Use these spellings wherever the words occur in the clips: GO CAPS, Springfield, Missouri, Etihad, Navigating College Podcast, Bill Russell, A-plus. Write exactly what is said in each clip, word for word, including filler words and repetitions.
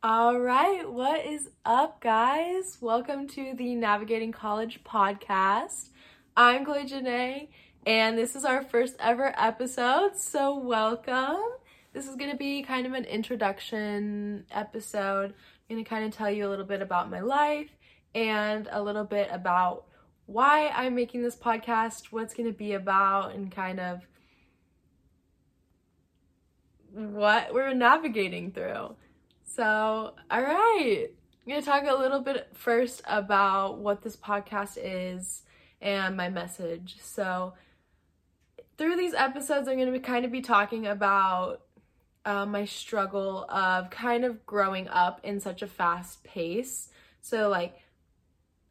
All right, what is up, guys? Welcome to the Navigating College Podcast. I'm Chloe Janae, and this is our first ever episode, so welcome. This is going to be kind of an introduction episode. I'm going to kind of tell you a little bit about my life and a little bit about why I'm making this podcast, what it's going to be about, and kind of what we're navigating through. So, all right, I'm going to talk a little bit first about what this podcast is and my message. So, through these episodes, I'm going to kind of be talking about uh, my struggle of kind of growing up in such a fast pace. So, like,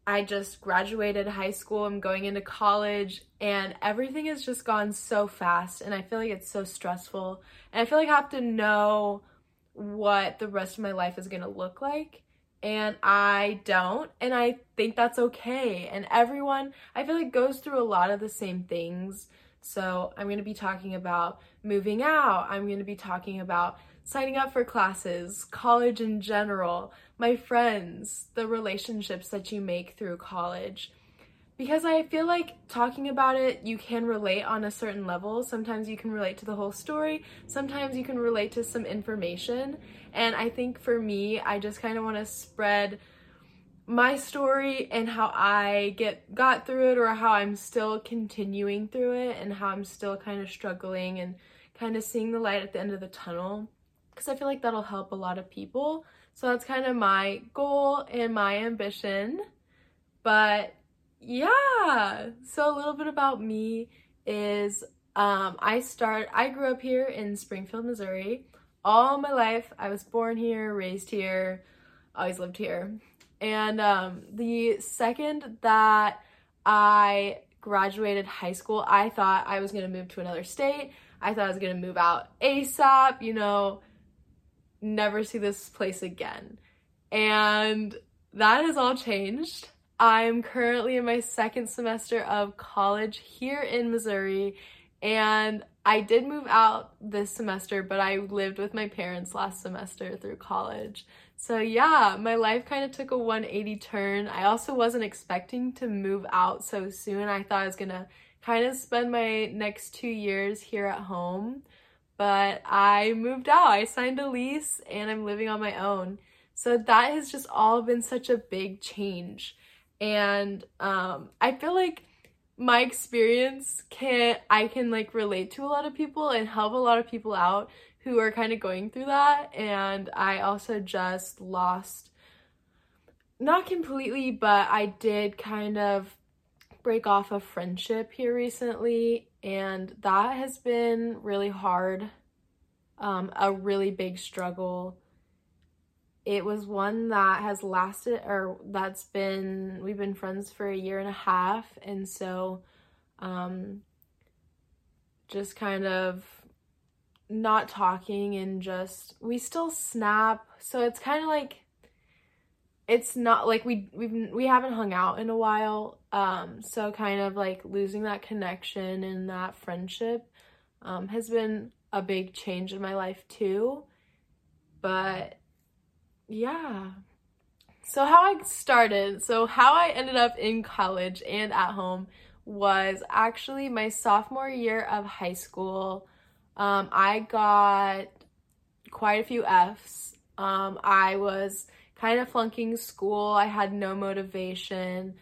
I just graduated high school, I'm going into college, and everything has just gone so fast, and I feel like it's so stressful, and I feel like I have to know what the rest of my life is going to look like, and I don't, and I think that's okay. And everyone, I feel like, goes through a lot of the same things. So I'm going to be talking about moving out, I'm going to be talking about signing up for classes, college in general, my friends, the relationships that you make through college, because I feel like talking about it, you can relate on a certain level. Sometimes you can relate to the whole story. Sometimes you can relate to some information. And I think for me, I just kind of want to spread my story and how I get got through it, or how I'm still continuing through it, and how I'm still kind of struggling and kind of seeing the light at the end of the tunnel, because I feel like that'll help a lot of people. So that's kind of my goal and my ambition. But yeah, so a little bit about me is um I start I grew up here in Springfield, Missouri. All my life I was born here, raised here, always lived here. And um the second that I graduated high school, I thought I was going to move to another state. I thought I was going to move out ASAP, you know, never see this place again. And that has all changed. I'm currently in my second semester of college here in Missouri, and I did move out this semester, but I lived with my parents last semester through college. So yeah, my life kind of took a one eighty turn. I also wasn't expecting to move out so soon. I thought I was gonna kind of spend my next two years here at home, but I moved out. I signed a lease and I'm living on my own. So that has just all been such a big change. And um, I feel like my experience can, I can like relate to a lot of people and help a lot of people out who are kind of going through that. And I also just lost, not completely, but I did kind of break off a friendship here recently. And that has been really hard, um, a really big struggle. It was one that has lasted, or that's been, we've been friends for a year and a half. And so um, just kind of not talking, and just, we still snap. So it's kind of like, it's not like we we've, we haven't hung out in a while. Um, so kind of like losing that connection and that friendship um, has been a big change in my life too. But yeah, so how I started, so how I ended up in college and at home was actually my sophomore year of high school. Um, I got quite a few F's. Um, I was kind of flunking school. I had no motivation.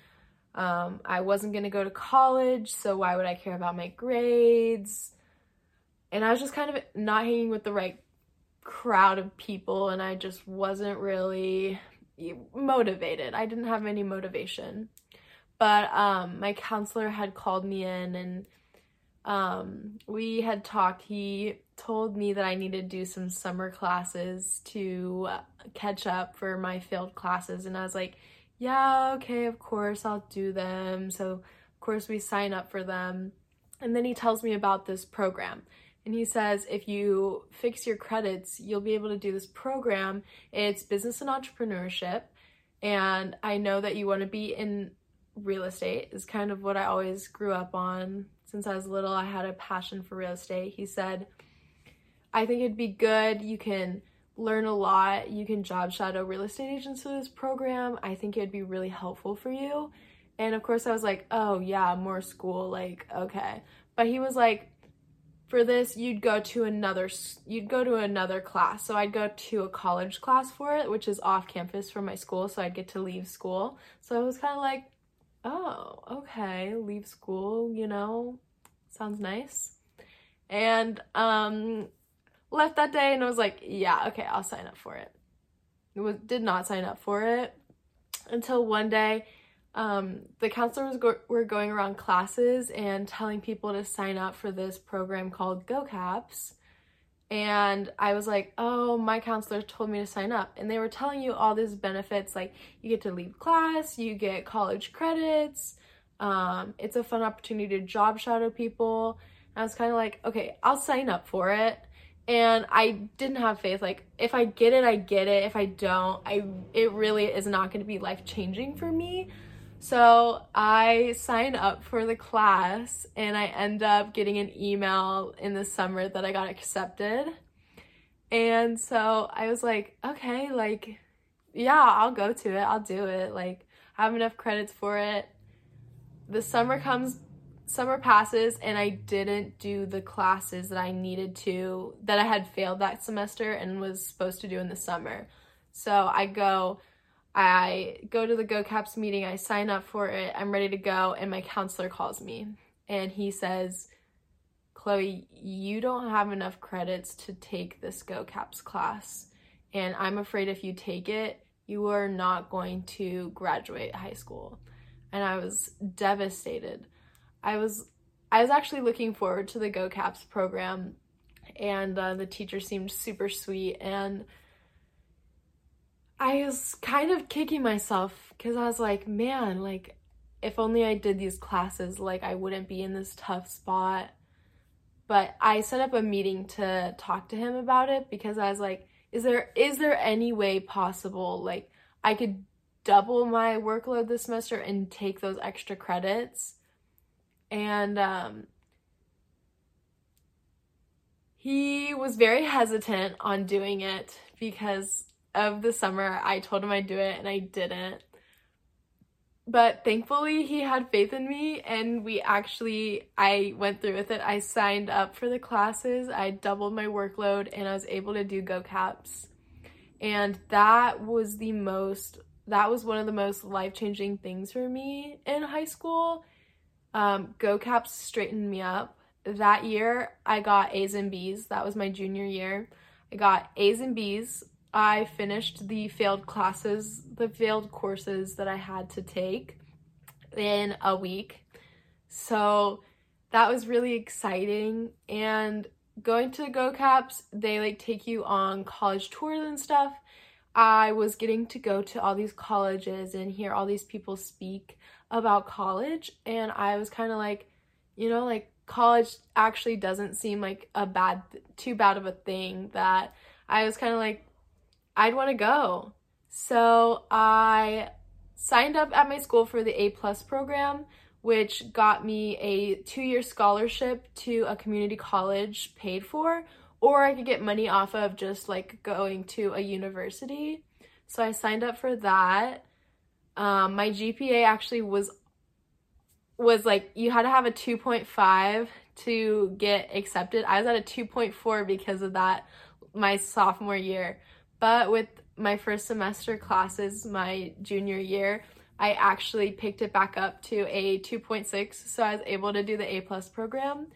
Um, I wasn't going to go to college, so why would I care about my grades? And I was just kind of not hanging with the right crowd of people, and I just wasn't really motivated. I didn't have any motivation. But um my counselor had called me in, and um we had talked. He told me that I needed to do some summer classes to catch up for my failed classes, and I was like, yeah, okay, of course I'll do them. So of course we sign up for them. And then he tells me about this program. And he says, if you fix your credits, you'll be able to do this program. It's business and entrepreneurship. And I know that you want to be in real estate, is kind of what I always grew up on. Since I was little, I had a passion for real estate. He said, I think it'd be good. You can learn a lot. You can job shadow real estate agents for this program. I think it would be really helpful for you. And of course I was like, oh yeah, more school, like, okay. But he was like, for this, you'd go to another, you'd go to another class. So I'd go to a college class for it, which is off campus from my school. So I'd get to leave school. So I was kind of like, oh, okay, leave school, you know, sounds nice. And um, left that day and I was like, yeah, okay, I'll sign up for it. I was, did not sign up for it until one day. Um, the counselors go- were going around classes and telling people to sign up for this program called Go CAPS. And I was like, oh, my counselor told me to sign up. And they were telling you all these benefits, like you get to leave class, you get college credits. Um, it's a fun opportunity to job shadow people. And I was kind of like, okay, I'll sign up for it. And I didn't have faith. Like, if I get it, I get it. If I don't, I it really is not going to be life-changing for me. So I signed up for the class and I end up getting an email in the summer that I got accepted. And so I was like, okay, like, yeah, I'll go to it. I'll do it. Like, I have enough credits for it. The summer comes, summer passes, and I didn't do the classes that I needed to, that I had failed that semester and was supposed to do in the summer. So I go... I go to the Go CAPS meeting, I sign up for it, I'm ready to go, and my counselor calls me. And he says, Chloe, you don't have enough credits to take this Go CAPS class. And I'm afraid if you take it, you are not going to graduate high school. And I was devastated. I was I was actually looking forward to the Go CAPS program, and uh, the teacher seemed super sweet, and I was kind of kicking myself because I was like, man, like, if only I did these classes, like, I wouldn't be in this tough spot. But I set up a meeting to talk to him about it because I was like, is there is there any way possible, like, I could double my workload this semester and take those extra credits? And um, he was very hesitant on doing it because of the summer. I told him I'd do it and I didn't. But thankfully he had faith in me and we actually, I went through with it. I signed up for the classes, I doubled my workload, and I was able to do Go CAPS. And that was the most, that was one of the most life-changing things for me in high school. Um, Go CAPS straightened me up. That year I got A's and B's. That was my junior year. I got A's and B's. I finished the failed classes, the failed courses that I had to take in a week. So that was really exciting. And going to Go CAPS, they like take you on college tours and stuff. I was getting to go to all these colleges and hear all these people speak about college. And I was kind of like, you know, like college actually doesn't seem like a bad, too bad of a thing, that I was kind of like, I'd want to go. So I signed up at my school for the A-plus program, which got me a two-year scholarship to a community college paid for, or I could get money off of just like going to a university. So I signed up for that. Um, my G P A actually was, was like, you had to have a two point five to get accepted. I was at a two point four because of that my sophomore year. But with my first semester classes, my junior year, I actually picked it back up to a two point six. So I was able to do the A-plus program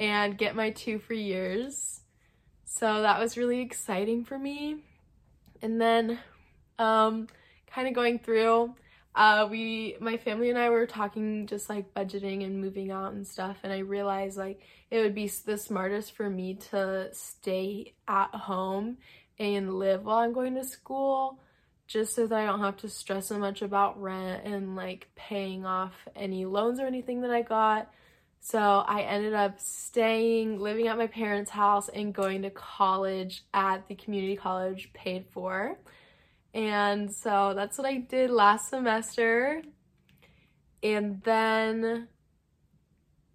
and get my two free years. So that was really exciting for me. And then um, kind of going through, uh, we, my family and I were talking just like budgeting and moving out and stuff. And I realized like it would be the smartest for me to stay at home and live while I'm going to school, just so that I don't have to stress so much about rent and like paying off any loans or anything that I got. So I ended up staying, living at my parents' house and going to college at the community college paid for. And so that's what I did last semester. And then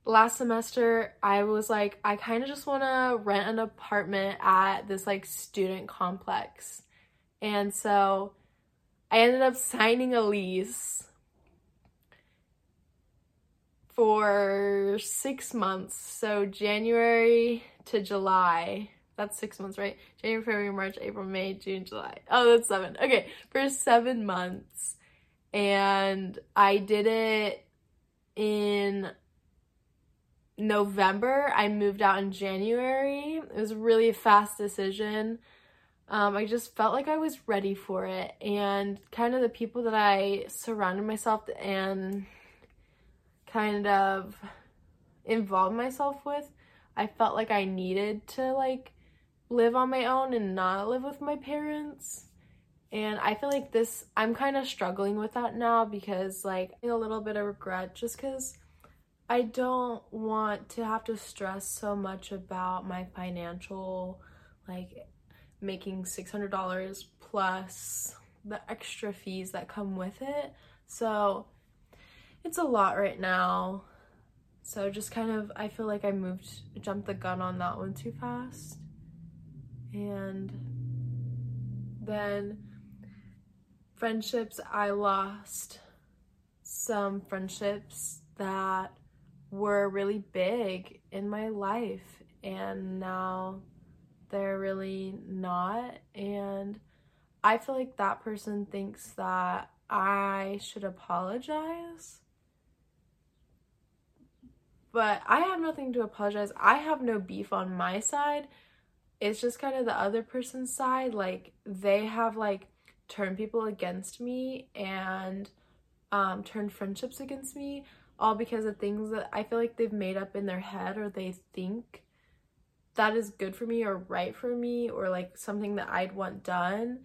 last semester I was like, I kind of just want to rent an apartment at this like student complex. And so I ended up signing a lease for six months. So January to July. That's six months, right? January, February, March, April, May, June, July. Oh, that's seven. Okay, for seven months. And I did it in November. I moved out in January. It was really a fast decision. Um, I just felt like I was ready for it. And kind of the people that I surrounded myself and kind of involved myself with, I felt like I needed to like live on my own and not live with my parents. And I feel like this, I'm kind of struggling with that now because like I feel a little bit of regret just because I don't want to have to stress so much about my financial, like making six hundred dollars plus the extra fees that come with it. So it's a lot right now. So just kind of, I feel like I moved, jumped the gun on that one too fast. And then friendships, I lost some friendships that were really big in my life and now they're really not, and I feel like that person thinks that I should apologize, but I have nothing to apologize. I have no beef on my side. It's just kind of the other person's side, like they have like turned people against me and um turned friendships against me, all because of things that I feel like they've made up in their head, or they think that is good for me or right for me, or like something that I'd want done.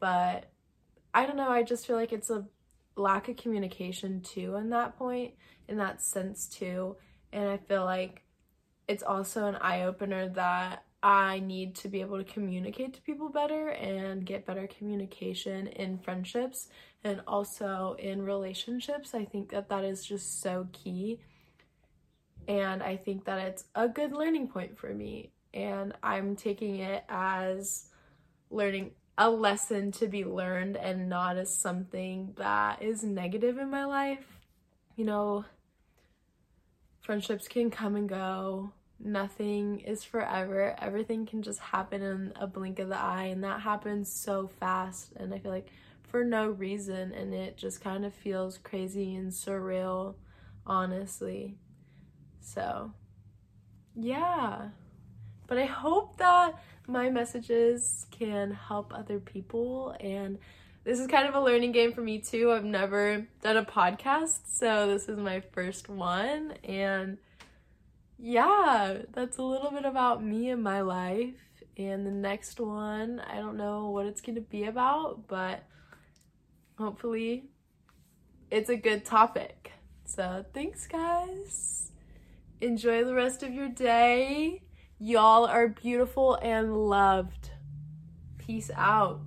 But I don't know, I just feel like it's a lack of communication too in that point, in that sense too. And I feel like it's also an eye-opener that I need to be able to communicate to people better and get better communication in friendships and also in relationships. I think that that is just so key, and I think that it's a good learning point for me, and I'm taking it as learning a lesson to be learned and not as something that is negative in my life. You know, friendships can come and go. Nothing is forever. Everything can just happen in a blink of the eye, and that happens so fast, and I feel like for no reason, and it just kind of feels crazy and surreal, honestly. So yeah, but I hope that my messages can help other people, and this is kind of a learning game for me too. I've never done a podcast, so this is my first one, and yeah, that's a little bit about me and my life. And the next one, I don't know what it's going to be about, but hopefully it's a good topic. So thanks, guys. Enjoy the rest of your day. Y'all are beautiful and loved. Peace out.